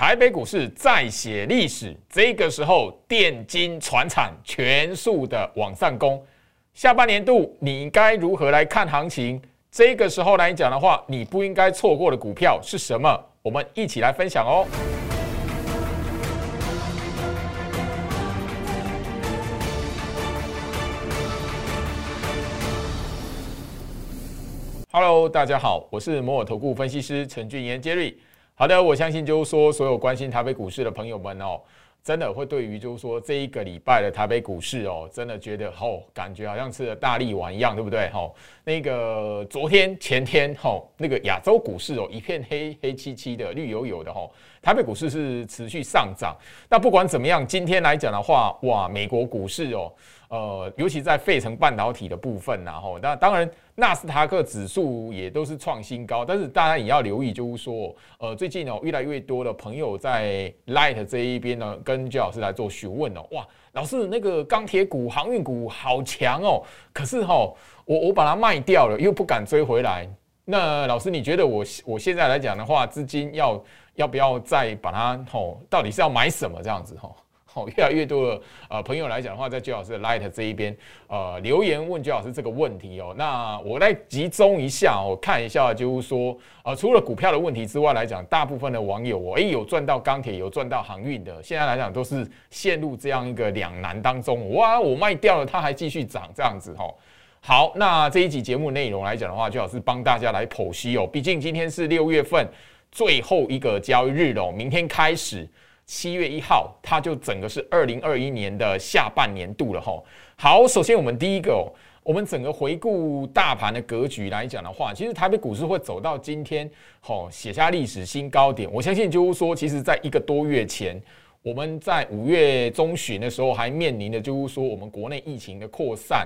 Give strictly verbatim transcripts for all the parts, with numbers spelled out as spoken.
台北股市再写历史，这个时候电金传产全速的往上攻。下半年度你该如何来看行情？这个时候来讲的话，你不应该错过的股票是什么？我们一起来分享哦。Hello， 大家好，我是摩尔投顾分析师陈俊彦 Jerry。好的，我相信就是说，所有关心台北股市的朋友们哦，真的会对于就是说这一个礼拜的台北股市哦，真的觉得哦，感觉好像吃了大力丸一样，对不对？哦，那个昨天前天哦，那个亚洲股市哦，一片黑黑漆漆的、绿油油的哦，台北股市是持续上涨。那不管怎么样，今天来讲的话，哇，美国股市哦。呃，尤其在费城半导体的部分呐、啊，吼，那当然纳斯达克指数也都是创新高，但是大家也要留意，就是说，呃，最近哦，越来越多的朋友在 Light 这一边呢，跟焦老师来做询问哦，哇，老师那个钢铁股、航运股好强哦，可是哈、哦，我我把它卖掉了，又不敢追回来。那老师，你觉得我我现在来讲的话，资金要要不要再把它吼、哦，到底是要买什么这样子吼、哦？越来越多的呃朋友来讲的话，在Jerry老师的 Light 这一边，呃留言问Jerry老师这个问题哦。那我来集中一下哦，看一下就是说，呃除了股票的问题之外来讲，大部分的网友哦，哎、欸、有赚到钢铁，有赚到航运的，现在来讲都是陷入这样一个两难当中。哇，我卖掉了，它还继续涨这样子哦。好，那这一集节目内容来讲的话，Jerry老师帮大家来剖析哦。毕竟今天是六月份最后一个交易日哦，明天开始。七月一号，它就整个是二零二一年的下半年度了吼。好，首先我们第一个，我们整个回顾大盘的格局来讲的话，其实台北股市会走到今天，吼写下历史新高点。我相信就是说，其实在一个多月前，我们在五月中旬的时候还面临的就是说我们国内疫情的扩散，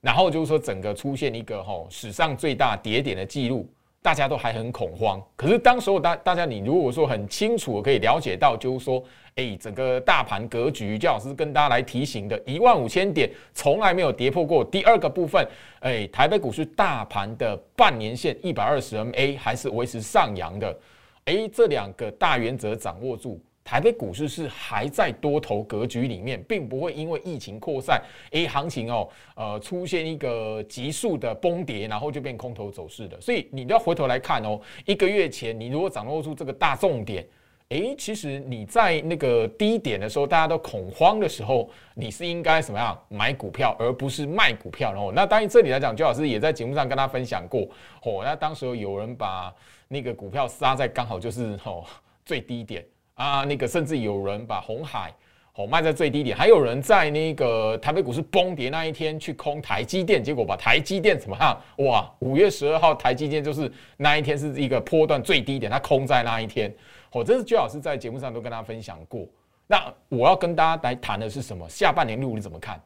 然后就是说整个出现一个吼史上最大跌点的记录。大家都还很恐慌，可是当时候大大家，你如果说很清楚可以了解到，就是说，哎，整个大盘格局，Jerry老师跟大家来提醒的，一万五千点从来没有跌破过。第二个部分，哎，台北股市大盘的半年线一百二十 M A 还是维持上扬的，哎，这两个大原则掌握住。台北股市是还在多头格局里面，并不会因为疫情扩散，哎，行情哦，呃，出现一个急速的崩跌，然后就变空头走势的。所以你要回头来看哦，一个月前你如果掌握住这个大重点，哎，其实你在那个低点的时候，大家都恐慌的时候，你是应该怎么样买股票，而不是卖股票哦。那当然这里来讲，Jerry老师也在节目上跟他分享过哦，那当时有人把那个股票杀在刚好就是哦最低点。啊，那个甚至有人把鸿海哦卖在最低点，还有人在那个台北股市崩跌那一天去空台积电，结果把台积电怎么样？哇，五月十二号台积电就是那一天是一个波段最低点，它空在那一天。哦，这是Jerry老师在节目上都跟大家分享过。那我要跟大家来谈的是什么？下半年度你怎么看？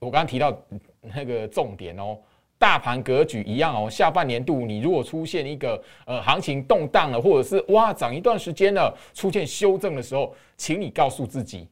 我刚刚提到那个重点哦。大盘格局一样哦，下半年度你如果出现一个呃行情动荡了，或者是哇涨一段时间了，出现修正的时候，请你告诉自己，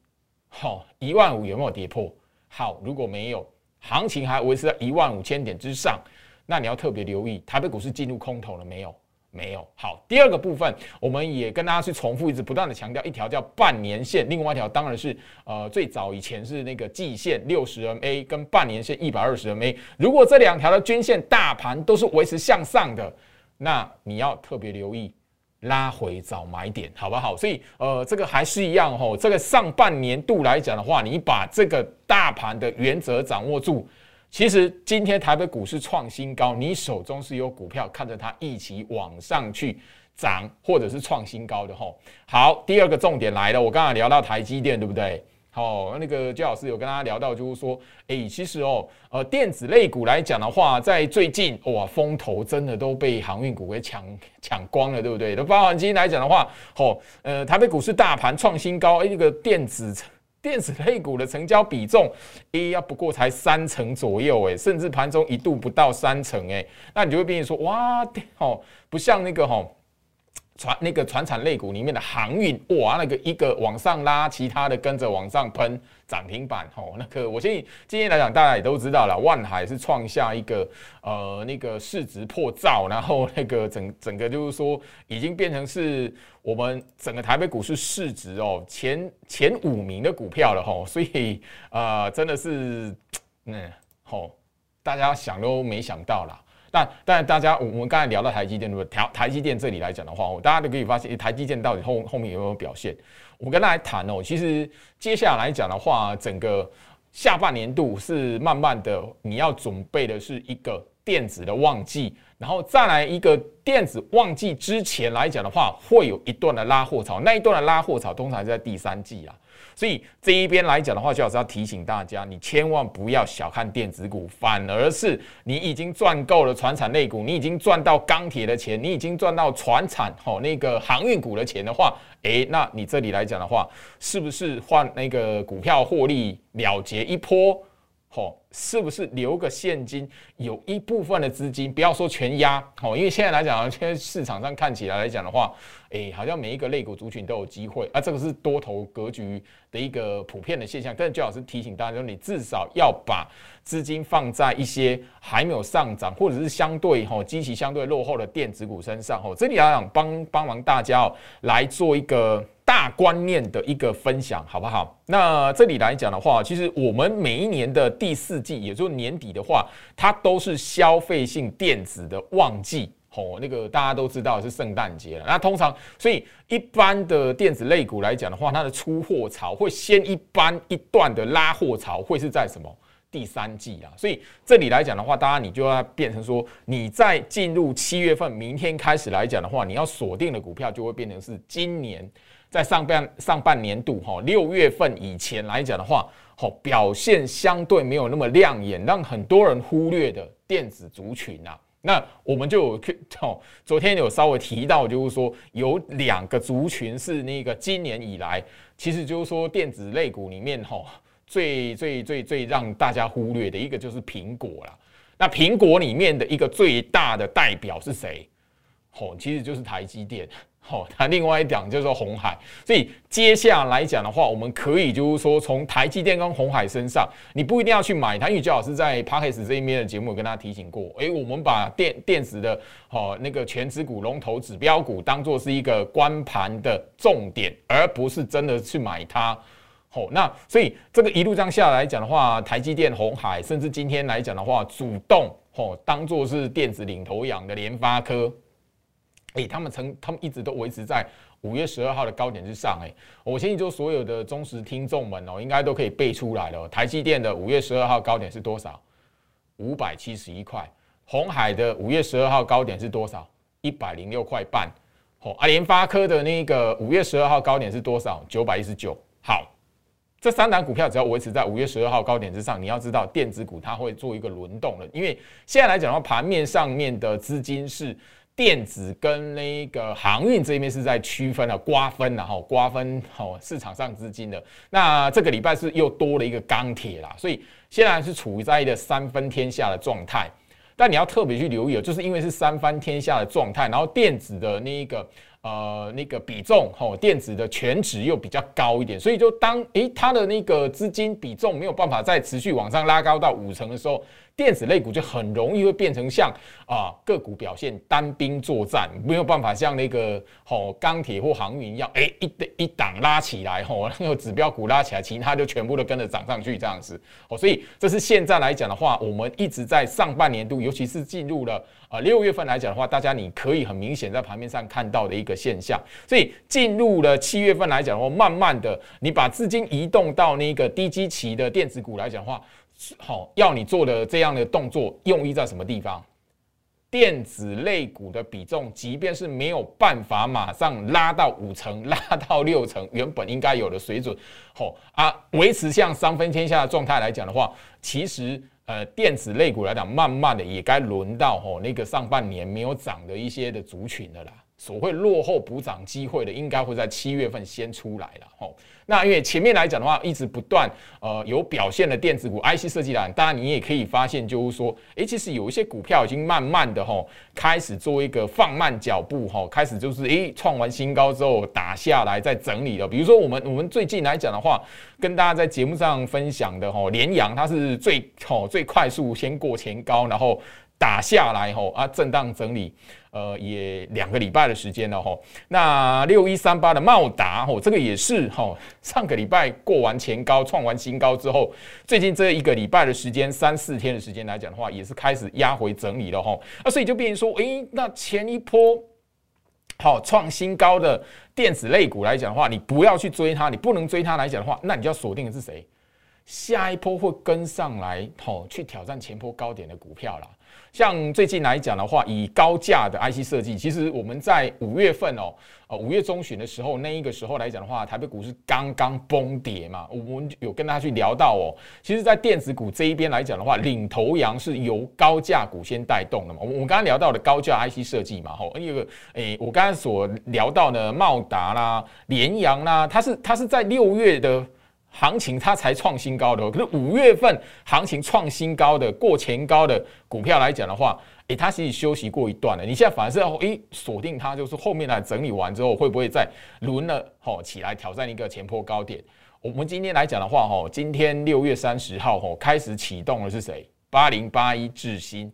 好、哦，一万五有没有跌破？好，如果没有，行情还维持在一万五千点之上，那你要特别留意台北股市进入空头了没有？没有。好，第二个部分，我们也跟大家去重复一直不断的强调，一条叫半年线，另外一条当然是呃最早以前是那个季线 六十 M A 跟半年线 一百二十 M A。如果这两条的均线大盘都是维持向上的，那你要特别留意拉回找买点，好不好？所以呃这个还是一样吼、哦，这个上半年度来讲的话，你把这个大盘的原则掌握住。其实今天台北股市创新高，你手中是有股票看着它一起往上去涨，或者是创新高的吼。好，第二个重点来了，我刚才聊到台积电，对不对？好、哦，那个Jerry老师有跟大家聊到，就是说，哎，其实哦，呃，电子类股来讲的话，在最近哇，风头真的都被航运股给抢抢光了，对不对？那包含今天来讲的话，吼、哦，呃，台北股市大盘创新高，哎，那个电子。电子类股的成交比重，哎呀，不过才三成左右，哎，甚至盘中一度不到三成，哎，那你就会变成说，哇，哦，不像那个吼、哦，船那个船产类股里面的航运，哇，那个一个往上拉，其他的跟着往上喷，涨停板哦。那个我相信今天来讲，大家也都知道了，万海是创下一个呃那个市值破兆，然后那个整整个就是说已经变成是我们整个台北股市市值哦前前五名的股票了哦。所以呃真的是嗯哦，大家想都没想到啦。 但但大家，我们刚才聊到台积电，如果台台积电这里来讲的话，大家都可以发现，欸、台积电到底后后面有没有表现？我跟大家谈哦，其实接下来讲的话，整个下半年度是慢慢的，你要准备的是一个电子的旺季，然后再来一个电子旺季之前来讲的话，会有一段的拉货潮，那一段的拉货潮通常是在第三季啦。 所以这一边来讲的话，徐老师要提醒大家，你千万不要小看电子股，反而是你已经赚够了传产类股，你已经赚到钢铁的钱，你已经赚到传产哦那个航运股的钱的话，哎、欸，那你这里来讲的话，是不是换那个股票获利了结一波？哦，是不是留个现金？有一部分的资金，不要说全压哦，因为现在来讲，现在市场上看起来来讲的话。 哎、欸，好像每一个类股族群都有机会啊，这个是多头格局的一个普遍的现象。但最好是提醒大家，你至少要把资金放在一些还没有上涨，或者是相对吼基期相对落后的电子股身上吼。这里要想帮帮忙大家哦，来做一个大观念的一个分享，好不好？那这里来讲的话，其实我们每一年的第四季，也就是年底的话，它都是消费性电子的旺季。 哦，那个大家都知道是圣诞节了。那通常，所以一般的电子类股来讲的话，它的出货潮会先一般一段的拉货潮，会是在什么第三季啊？所以这里来讲的话，大家你就要变成说，你在进入七月份，明天开始来讲的话，你要锁定的股票就会变成是今年在上半上半年度哈六月份以前来讲的话，哦表现相对没有那么亮眼，让很多人忽略的电子族群啊。 那我们就有哦，昨天有稍微提到，就是说有两个族群是那个今年以来，其实就是说电子类股里面吼、哦、最最最最让大家忽略的一个就是苹果啦。那苹果里面的一个最大的代表是谁？哦，其实就是台积电。哦，它另外一档就是鸿海。所以接下来讲的话，我们可以就是说从台积电跟鸿海身上，你不一定要去买它。因为周老师在 Podcast 这一面的节目有跟大家提醒过，哎、欸，我们把电电子的哦那个全指股龙头指标股当做是一个观盘的重点，而不是真的去买它。 哦，那所以这个一路这样下来讲的话，台积电、鸿海，甚至今天来讲的话，主动哦当做是电子领头羊的联发科，哎、欸，他们曾他们一直都维持在五月十二号的高点之上、欸，哎，我相信就所有的忠实听众们哦，应该都可以背出来了、哦。台积电的五月十二号高点是多少？五百七十一块。鸿海的五月十二号高点是多少？一百零六块半。哦，啊，联发科的那个五月十二号高点是多少？九百一十九。好。 这三档股票只要维持在五月十二号高点之上，你要知道电子股它会做一个轮动的，因为现在来讲的话，盘面上面的资金是电子跟那个航运这边是在区分了、瓜分了哈，瓜分哦市场上资金的。那这个礼拜是又多了一个钢铁啦，所以现在是处于在一个三分天下的状态。 但你要特别去留意哦，就是因为是三番天下的状态，然后电子的那个呃那个比重吼、哦，电子的权值又比较高一点，所以就当诶它的那个资金比重没有办法再持续往上拉高到五成的时候，电子类股就很容易会变成像啊、呃、个股表现单兵作战，没有办法像那个吼钢铁或航运一样，诶一一档拉起来吼、哦，那个指标股拉起来，其他就全部都跟着涨上去这样子哦，所以这是现在来讲的话，我们一直在上半年度。 尤其是进入了呃六月份来讲的话，大家你可以很明显在盘面上看到的一个现象。所以进入了七月份来讲的话，慢慢的你把资金移动到那个低基期的电子股来讲的话，好、哦、要你做的这样的动作用意在什么地方？电子类股的比重，即便是没有办法马上拉到五成、拉到六成原本应该有的水准，好、哦、啊维持像三分天下的状态来讲的话，其实。 呃，电子类股来讲，慢慢的也该轮到吼、哦、那个上半年没有涨的一些的族群了啦。所谓落后补涨机会的，应该会在七月份先出来了。吼，那因为前面来讲的话，一直不断呃有表现的电子股 I C 设计栏，当然你也可以发现，就是说，哎、欸，其实有一些股票已经慢慢的吼开始做一个放慢脚步，吼，开始就是哎创、欸、完新高之后打下来再整理了。比如说我们我们最近来讲的话，跟大家在节目上分享的吼，联阳它是最吼最快速先过前高，然后打下来吼啊震荡整理。呃，也两个礼拜的时间了吼。那六一三八的茂达吼，这个也是吼，上个礼拜过完前高，创完新高之后，最近这一个礼拜的时间，三四天的时间来讲的话，也是开始压回整理了吼。啊，所以就变成说，诶、欸，那前一波好创新高的电子类股来讲的话，你不要去追它，你不能追它来讲的话，那你就要锁定的是谁？下一波会跟上来吼，去挑战前波高点的股票啦。像最近来讲的话，以高价的 I C 设计，其实我们在五月份哦，呃五月中旬的时候，那一个时候来讲的话，台北股市刚刚崩跌嘛，我们有跟大家去聊到哦，其实，在电子股这一边来讲的话，领头羊是由高价股先带动的嘛。我们刚刚聊到的高价 I C 设计嘛，吼，那个诶，我刚刚所聊到的茂达啦、联阳啦，它是它是在六月的。行情它才创新高的、哦，可是五月份行情创新高的、过前高的股票来讲的话，诶、欸，它其实休息过一段了。你现在反而是要诶锁定它，就是后面来整理完之后会不会再轮了吼、哦、起来挑战一个前波高点。我们今天来讲的话，吼、哦，今天六月三十号吼、哦、开始启动的是谁？八零八一致新，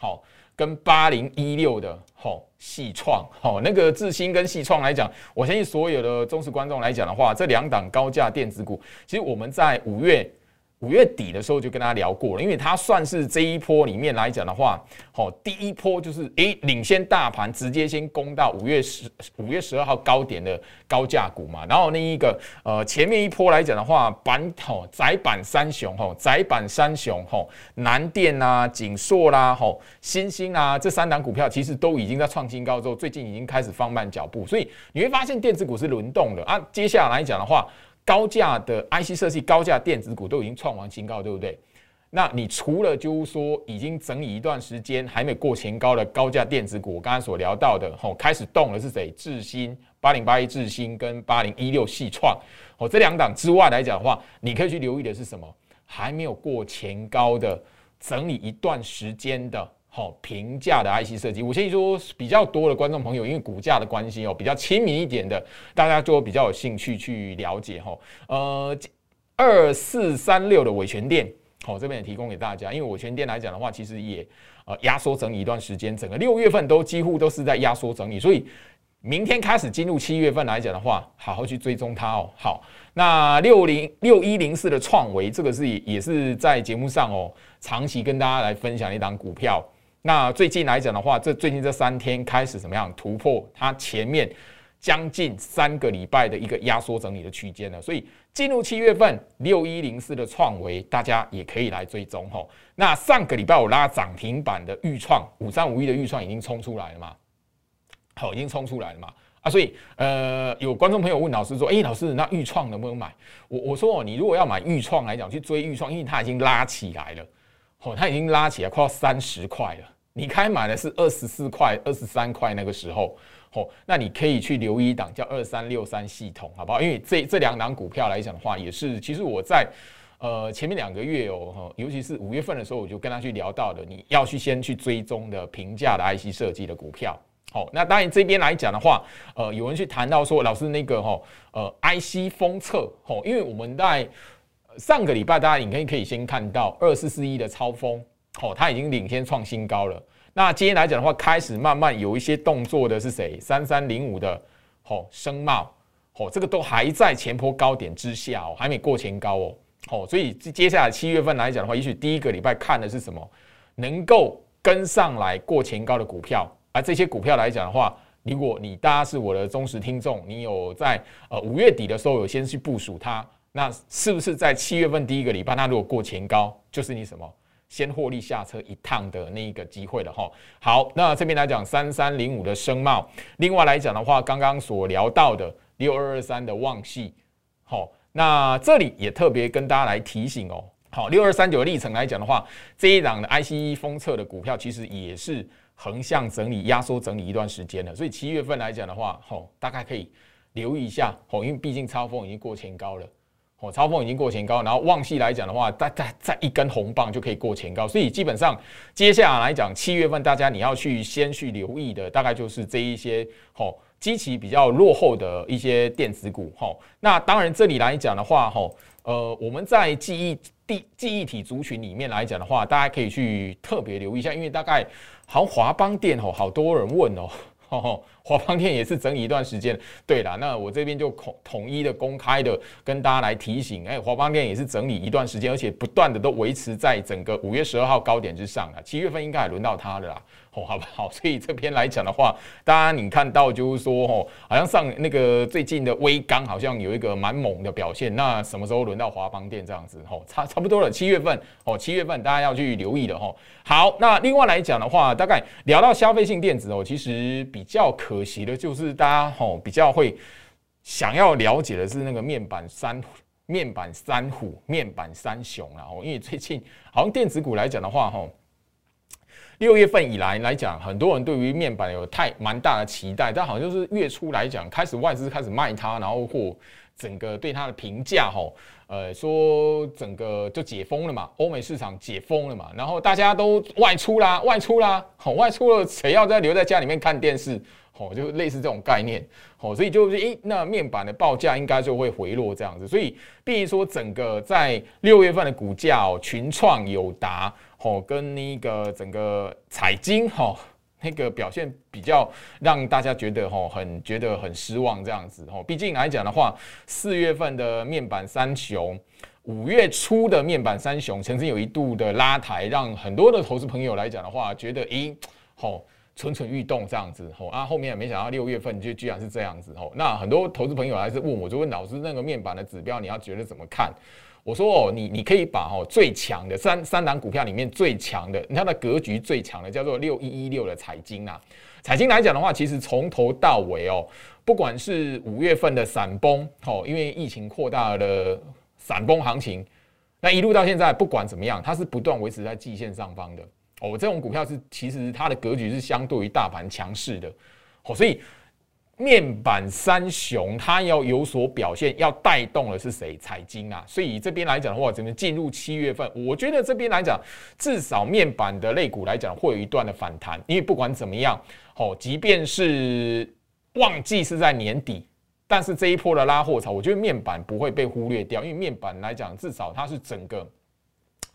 好、哦，跟八零一六的吼。哦系创，好，那个致新跟系创来讲，我相信所有的忠实观众来讲的话，这两档高价电子股，其实我们在五月五月底的时候就跟大家聊过了，因为它算是这一波里面来讲的话，好，第一波就是诶、欸、领先大盘，直接先攻到五月十五月十二号高点的高价股嘛，然后那一个呃前面一波来讲的话，板吼窄板三雄吼窄板三雄吼南电啦、啊、景硕啦、啊、吼新兴啦、啊、这三档股票其实都已经在创新高之后，最近已经开始放慢脚步，所以你会发现电子股是轮动的啊。接下来讲的话。高价的 I C 设计、高价电子股都已经创完新高，对不对？那你除了就是说已经整理一段时间还没过前高的高价电子股，我刚才所聊到的，吼、哦，开始动的是谁？致新八零八一致新跟八零一六系创，哦，这两档之外来讲的话，你可以去留意的是什么？还没有过前高的、整理一段时间的。好，平价的 I C 设计，我相信说比较多的观众朋友，因为股价的关系哦，比较亲民一点的，大家就比较有兴趣去了解哈。呃，二四三六的伟权电，好，这边也提供给大家，因为伟权电来讲的话，其实也呃压缩整理一段时间，整个六月份都几乎都是在压缩整理，所以明天开始进入七月份来讲的话，好好去追踪它哦。好，那六零六一零四的创维，这个是也是在节目上哦，长期跟大家来分享一档股票。那最近来讲的话，这最近这三天开始怎么样突破它前面将近三个礼拜的一个压缩整理的区间了，所以进入七月份六一零四的创维，大家也可以来追踪吼。那上个礼拜我拉涨停板的预创五三五一的预创已经冲出来了嘛，好，已经冲出来了嘛。啊，所以呃，有观众朋友问老师说：“哎、欸，老师，那预创能不能买？”我我说、哦、你如果要买预创来讲，去追预创，因为它已经拉起来了。哦，它已经拉起来，快要三十块了。你开买的是二十四块、二十三块那个时候，哦，那你可以去留意一档叫二三六三系统，好不好？因为这这两档股票来讲的话，也是其实我在呃前面两个月哦，尤其是五月份的时候，我就跟他去聊到的，你要去先去追踪的平价的 I C 设计的股票。好、哦，那当然这边来讲的话，呃，有人去谈到说，老师那个哈、哦，呃 ，I C 封测，哦，因为我们在上个礼拜，大家你可以可以先看到二四四一的超峰，哦，它已经领先创新高了。那今天来讲的话，开始慢慢有一些动作的是谁？三三零五的，哦，升茂，哦，这个都还在前波高点之下哦，还没过前高哦，哦，所以接下来七月份来讲的话，也许第一个礼拜看的是什么？能够跟上来过前高的股票，而、啊、这些股票来讲的话。如果你大家是我的忠实听众，你有在呃五月底的时候有先去部署它，那是不是在七月份第一个礼拜，那如果过前高，就是你什么先获利下车一趟的那一个机会了哈。好，那这边来讲三三零五的升茂，另外来讲的话，刚刚所聊到的六二二三的旺系，好，那这里也特别跟大家来提醒哦。好，六二三九的历程来讲的话，这一档的 I C E 封测的股票其实也是。横向整理、压缩整理一段时间了，所以七月份来讲的话，吼、哦，大概可以留意一下，吼、哦，因为毕竟超峰已经过前高了，吼、哦，超峰已经过前高，然后旺系来讲的话，再再再一根红棒就可以过前高，所以基本上接下来讲七月份大家你要去先去留意的，大概就是这一些，吼、哦，基期比较落后的一些电子股，吼、哦，那当然这里来讲的话，吼、哦，呃，我们在记忆。记忆体族群里面来讲的话，大家可以去特别留意一下，因为大概好像华邦电哦，好多人问哦，哦华邦电也是整理一段时间。对啦，那我这边就统一的、公开的跟大家来提醒，哎、欸，华邦电也是整理一段时间，而且不断的都维持在整个五月十二号高点之上了。七月份应该也轮到它了啦，哦，好不好？所以这边来讲的话，当然你看到就是说，哦，好像上那个最近的微钢好像有一个蛮猛的表现，那什么时候轮到华邦电这样子？哦，差差不多了，七月份，哦，七月份大家要去留意了，哦。好，那另外来讲的话，大概聊到消费性电子哦，其实比较可惜的就是大家哦比较会想要了解的是那个面板三。面板三虎、面板三雄啦，因为最近好像电子股来讲的话，吼，六月份以来来讲，很多人对于面板有太蛮大的期待，但好像就是月初来讲，开始外资开始卖它，然后或整个对它的评价，吼，呃，说整个就解封了嘛，欧美市场解封了嘛，然后大家都外出啦，外出啦，好，外出了，谁要再留在家里面看电视？哦，就类似这种概念，哦，所以就是，欸，那面板的报价应该就会回落这样子，所以，比如说整个在六月份的股价哦，群创、友达，哦，跟那个整个彩晶，哦，那个表现比较让大家觉得，哦，很觉得很失望这样子，哦，毕竟来讲的话，四月份的面板三雄。五月初的面板三雄曾经有一度的拉抬，让很多的投资朋友来讲的话，觉得咦，吼、哦，蠢蠢欲动这样子，吼、哦、啊，后面也没想到六月份就居然是这样子，吼、哦，那很多投资朋友还是问我，就问老师那个面板的指标你要觉得怎么看？我说哦，你你可以把哦最强的三三档股票里面最强的，它的格局最强的叫做六一一六的彩晶啊，彩晶来讲的话，其实从头到尾哦，不管是五月份的闪崩，哦，因为疫情扩大了。闪崩行情，那一路到现在，不管怎么样，它是不断维持在季线上方的。哦，这种股票是其实它的格局是相对于大盘强势的。哦，所以面板三雄它要有所表现，要带动的是谁？彩晶啊。所以这边来讲的话，整个进入七月份，我觉得这边来讲，至少面板的类股来讲会有一段的反弹，因为不管怎么样，哦，即便是旺季是在年底。但是这一波的拉货潮，我觉得面板不会被忽略掉，因为面板来讲，至少它是整个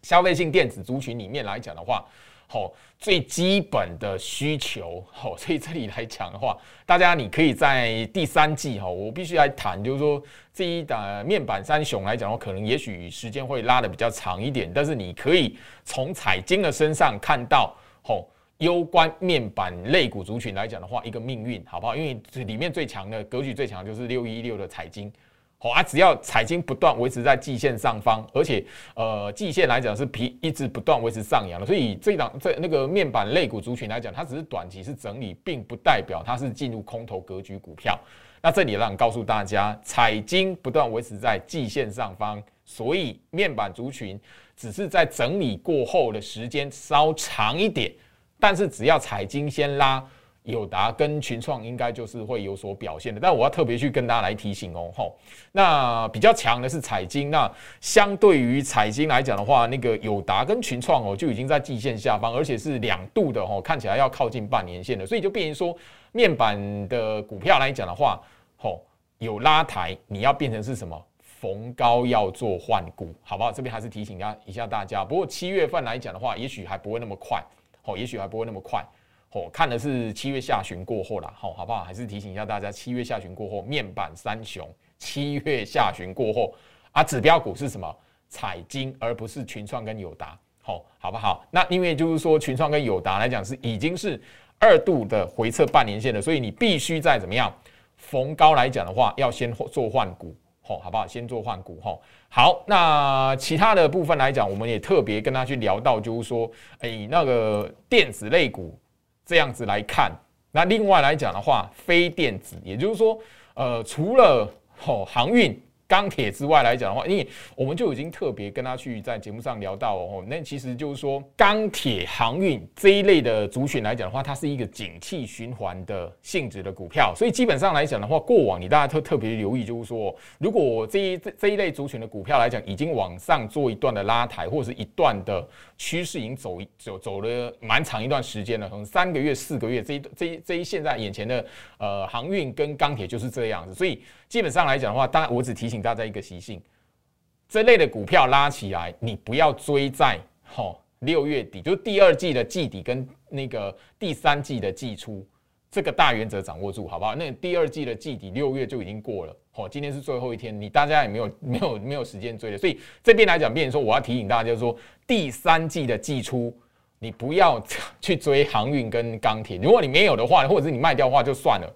消费性电子族群里面来讲的话，哦，最基本的需求，哦，所以这里来讲的话，大家你可以在第三季，哦，我必须来谈，就是说这一档面板三雄来讲的话，可能也许时间会拉得比较长一点，但是你可以从彩晶的身上看到，哦。攸关面板类股族群来讲的话，一个命运好不好？因为里面最强的格局最强的就是六一六的彩晶，好、哦、啊，只要彩晶不断维持在季线上方，而且呃季线来讲是皮一直不断维持上扬的，所以这档这那个面板类股族群来讲，它只是短期是整理，并不代表它是进入空头格局股票。那这里让告诉大家，彩晶不断维持在季线上方，所以面板族群只是在整理过后的时间稍长一点。但是只要彩晶先拉，友达跟群创应该就是会有所表现的。但我要特别去跟大家来提醒哦，吼，那比较强的是彩晶，那相对于彩晶来讲的话，那个友达跟群创哦就已经在季线下方，而且是两度的哦，看起来要靠近半年线了，所以就变成说面板的股票来讲的话，吼有拉抬，你要变成是什么？逢高要做换股，好不好？这边还是提醒一下大家。不过七月份来讲的话，也许还不会那么快。哦，也许还不会那么快，哦，看的是七月下旬过后啦，哦，好不好？还是提醒一下大家，七月下旬过后，面板三雄，七月下旬过后，啊，指标股是什么？彩晶，而不是群创跟友达，哦，好不好？那因为就是说，群创跟友达来讲是已经是二度的回测半年线了，所以你必须再怎么样，逢高来讲的话，要先做换股。哦，好不好？先做换股哈。好，那其他的部分来讲，我们也特别跟他去聊到，就是说，哎、欸，那个电子类股这样子来看。那另外来讲的话，非电子，也就是说，呃，除了哦航运钢铁之外来讲的话，因为我们就已经特别跟他去在节目上聊到哦，那其实就是说钢铁、航运这一类的族群来讲的话，它是一个景气循环的性质的股票，所以基本上来讲的话，过往你大家特特别留意，就是说，如果这一这一类族群的股票来讲，已经往上做一段的拉抬，或者是一段的趋势已经走走走了蛮长一段时间了，可能三个月、四个月，这一这一这一现在眼前的呃航运跟钢铁就是这样子，所以基本上来讲的话，当然我只提醒大家一个习性，这类的股票拉起来，你不要追在吼六月底，就是第二季的季底跟那个第三季的季初，这个大原则掌握住，好不好？那第二季的季底六月就已经过了，吼，今天是最后一天，你大家也没有没有没有时间追了，所以这边来讲，变成说我要提醒大家，就是说第三季的季初，你不要去追航运跟钢铁，如果你没有的话，或者是你卖掉的话就算了。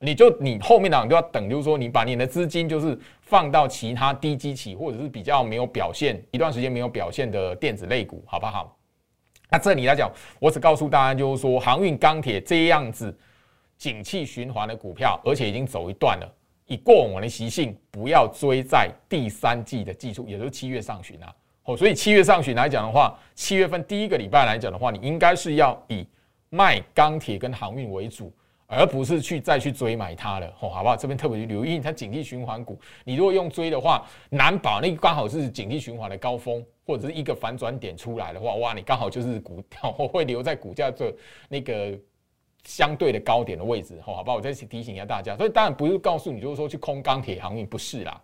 你就你后面档就要等，就是说你把你的资金就是放到其他低基期或者是比较没有表现一段时间没有表现的电子类股，好不好？那这里来讲，我只告诉大家就是说，航运、钢铁这样子景气循环的股票，而且已经走一段了，以过往的习性，不要追在第三季的季初，也就是七月上旬啊。哦，所以七月上旬来讲的话，七月份第一个礼拜来讲的话，你应该是要以卖钢铁跟航运为主。而不是去再去追买它了，好不好？这边特别去留意，它景气循环股，你如果用追的话，难保那刚好是景气循环的高峰，或者是一个反转点出来的话，哇，你刚好就是股会留在股价的那个相对的高点的位置，好不好？我再提醒一下大家，所以当然不是告诉你就是说去空钢铁航运，不是啦，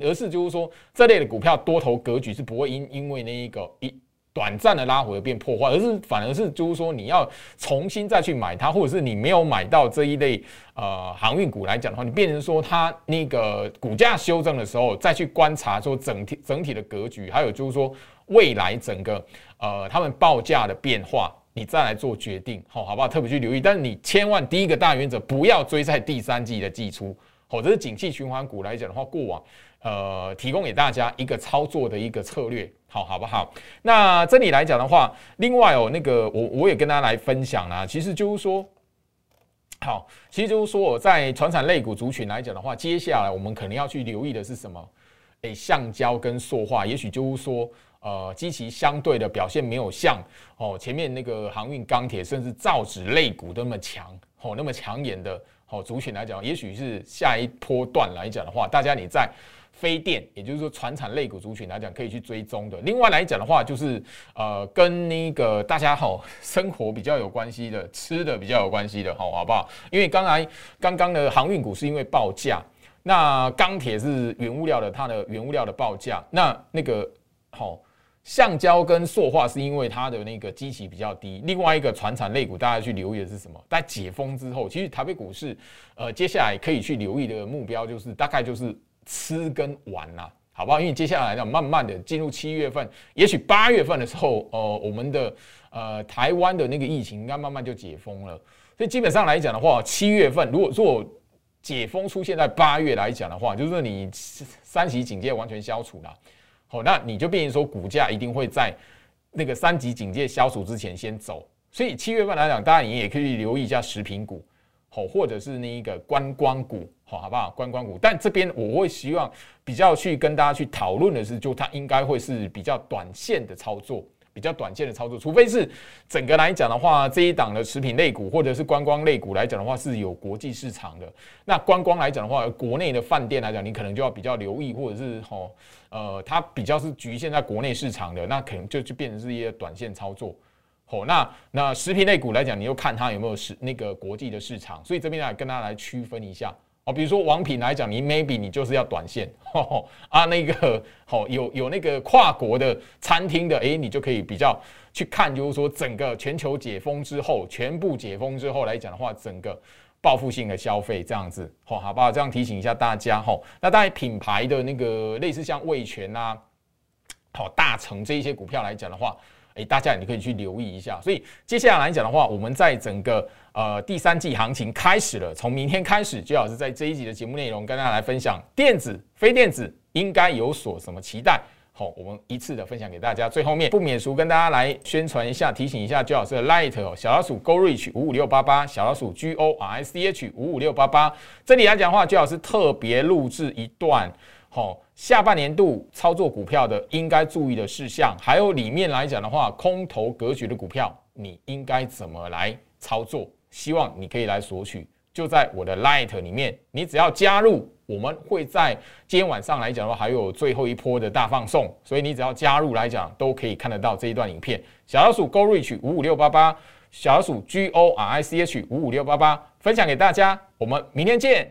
而是就是说这类的股票多头格局是不会因因为那一个一。短暂的拉回而变破坏，而是反而是就是说你要重新再去买它，或者是你没有买到这一类呃航运股来讲的话，你变成说它那个股价修正的时候，再去观察说整体整体的格局，还有就是说未来整个呃他们报价的变化，你再来做决定，好，好不好？特别去留意，但是你千万第一个大原则不要追在第三季的季初，好，这是景气循环股来讲的话，过往。呃，提供给大家一个操作的一个策略，好，好不好？那这里来讲的话，另外哦，那个我我也跟大家来分享啦、啊。其实就是说，好，其实就是说我在传产类股族群来讲的话，接下来我们可能要去留意的是什么？诶、欸，橡胶跟塑化，也许就是说，呃，基期相对的表现没有像哦前面那个航运、钢铁甚至造纸类股那么强哦那么抢眼的哦族群来讲，也许是下一波段来讲的话，大家你在。非电，也就是说，传产类股族群来讲，可以去追踪的。另外来讲的话，就是呃，跟那个大家好、哦、生活比较有关系的，吃的比较有关系的，好、哦，好不好？因为刚才刚刚的航运股是因为报价，那钢铁是原物料的，它的原物料的报价，那那个好、哦，橡胶跟塑化是因为它的那个基期比较低。另外一个传产类股，大家去留意的是什么？在解封之后，其实台北股市呃，接下来可以去留意的目标就是大概就是。吃跟玩啦、啊，好不好？因为接下来呢，慢慢的进入七月份，也许八月份的时候，呃，我们的呃台湾的那个疫情应该慢慢就解封了，所以基本上来讲的话，七月份如果做解封出现在八月来讲的话，就是你三级警戒完全消除啦，好、哦，那你就变成说股价一定会在那个三级警戒消除之前先走，所以七月份来讲，大家你也可以留意一下食品股。或者是那一个观光股，好不好？观光股，但这边我会希望比较去跟大家去讨论的是，就它应该会是比较短线的操作，比较短线的操作，除非是整个来讲的话，这一档的食品类股或者是观光类股来讲的话是有国际市场的。那观光来讲的话，国内的饭店来讲，你可能就要比较留意，或者是吼呃，它比较是局限在国内市场的，那可能就就变成是一些短线操作。哦，那那食品类股来讲，你又看它有没有市那个国际的市场，所以这边来跟大家来区分一下哦。比如说王品来讲，你 maybe 你就是要短线呵呵啊，那个哦有有那个跨国的餐厅的，哎、欸，你就可以比较去看，就是说整个全球解封之后，全部解封之后来讲的话，整个报复性的消费这样子，哦，好不好？这样提醒一下大家哦。那当然品牌的那个类似像味全啊、好、哦、大成这一些股票来讲的话。哎，大家你可以去留意一下。所以接下来讲的话，我们在整个呃第三季行情开始了，从明天开始，最好是在这一集的节目内容跟大家来分享电子、非电子应该有所什么期待。好、哦，我们一次的分享给大家。最后面不免俗跟大家来宣传一下，提醒一下最好是 Light 哦，小老鼠 GoRich 五五六八八，小老鼠 G O R I C H 五五六八八。这里来讲的话，最好是特别录制一段。好，下半年度操作股票的应该注意的事项，还有里面来讲的话，空头格局的股票你应该怎么来操作？希望你可以来索取，就在我的 Light 里面，你只要加入，我们会在今天晚上来讲的话，还有最后一波的大放送，所以你只要加入来讲，都可以看得到这一段影片。小老鼠 GoRich 五五六八八，小老鼠 G O R I C H 五五六八八，分享给大家，我们明天见。